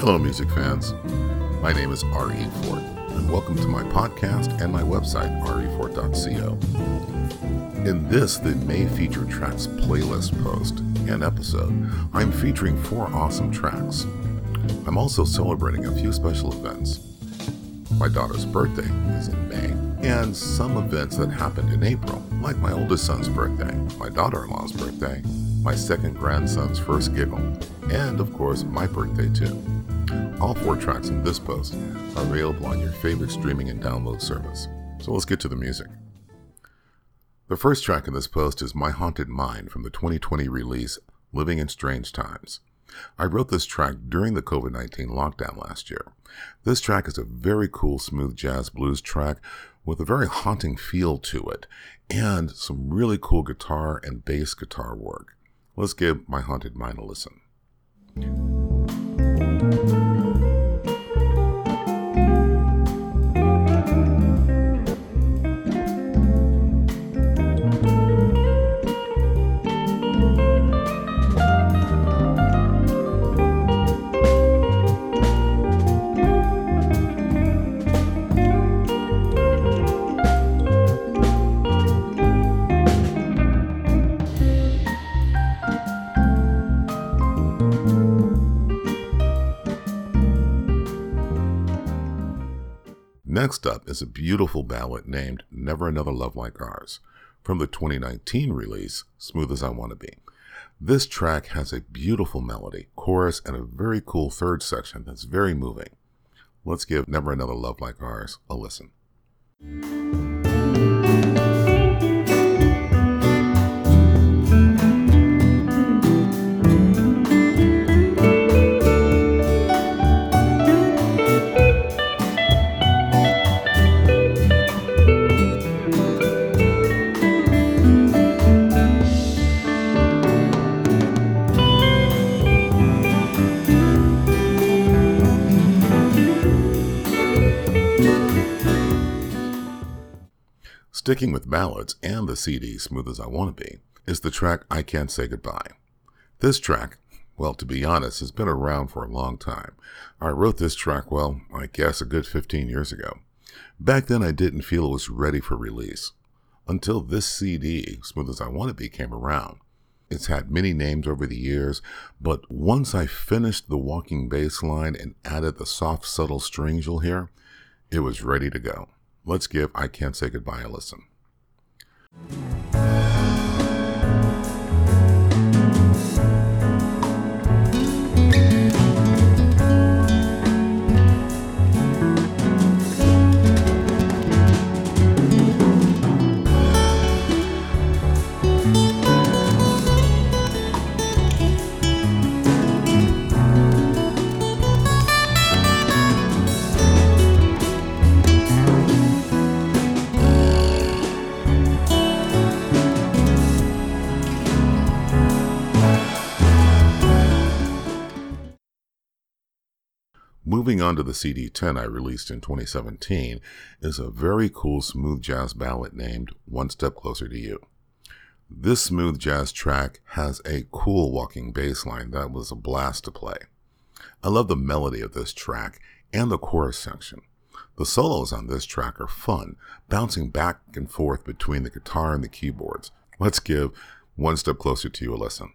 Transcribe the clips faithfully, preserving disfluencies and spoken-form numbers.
Hello, music fans. My name is R E. Fort, and welcome to my podcast and my website, R E fort dot co. In this, the May Feature Tracks playlist post and episode, I'm featuring four awesome tracks. I'm also celebrating a few special events. My daughter's birthday is in May, and some events that happened in April, like my oldest son's birthday, my daughter-in-law's birthday, my second grandson's first giggle, and of course, my birthday too. All four tracks in this post are available on your favorite streaming and download service. So let's get to the music. The first track in this post is My Haunted Mind from the twenty twenty release, Living in Strange Times. I wrote this track during the COVID nineteen lockdown last year. This track is a very cool smooth jazz blues track with a very haunting feel to it and some really cool guitar and bass guitar work. Let's give My Haunted Mind a listen. Next up is a beautiful ballad named Never Another Love Like Ours from the twenty nineteen release, Smooth As I Wanna Be. This track has a beautiful melody, chorus, and a very cool third section that's very moving. Let's give Never Another Love Like Ours a listen. Sticking with ballads and the C D Smooth As I Wanna Be is the track I Can't Say Goodbye. This track, well, to be honest, has been around for a long time. I wrote this track, well, I guess a good fifteen years ago. Back then I didn't feel it was ready for release until this C D, Smooth As I Wanna Be, came around. It's had many names over the years, but once I finished the walking bass line and added the soft, subtle strings you'll hear, it was ready to go. Let's give I Can't Say Goodbye a listen. Moving on to the C D ten I released in twenty seventeen is a very cool smooth jazz ballad named One Step Closer to You. This smooth jazz track has a cool walking bass line that was a blast to play. I love the melody of this track and the chorus section. The solos on this track are fun, bouncing back and forth between the guitar and the keyboards. Let's give One Step Closer to You a listen.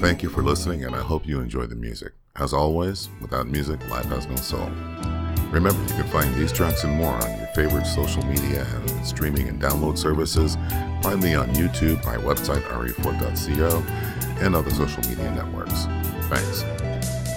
Thank you for listening, and I hope you enjoy the music. As always, without music, life has no soul. Remember, you can find these tracks and more on your favorite social media and streaming and download services. Find me on YouTube, my website, R E fort dot co, and other social media networks. Thanks.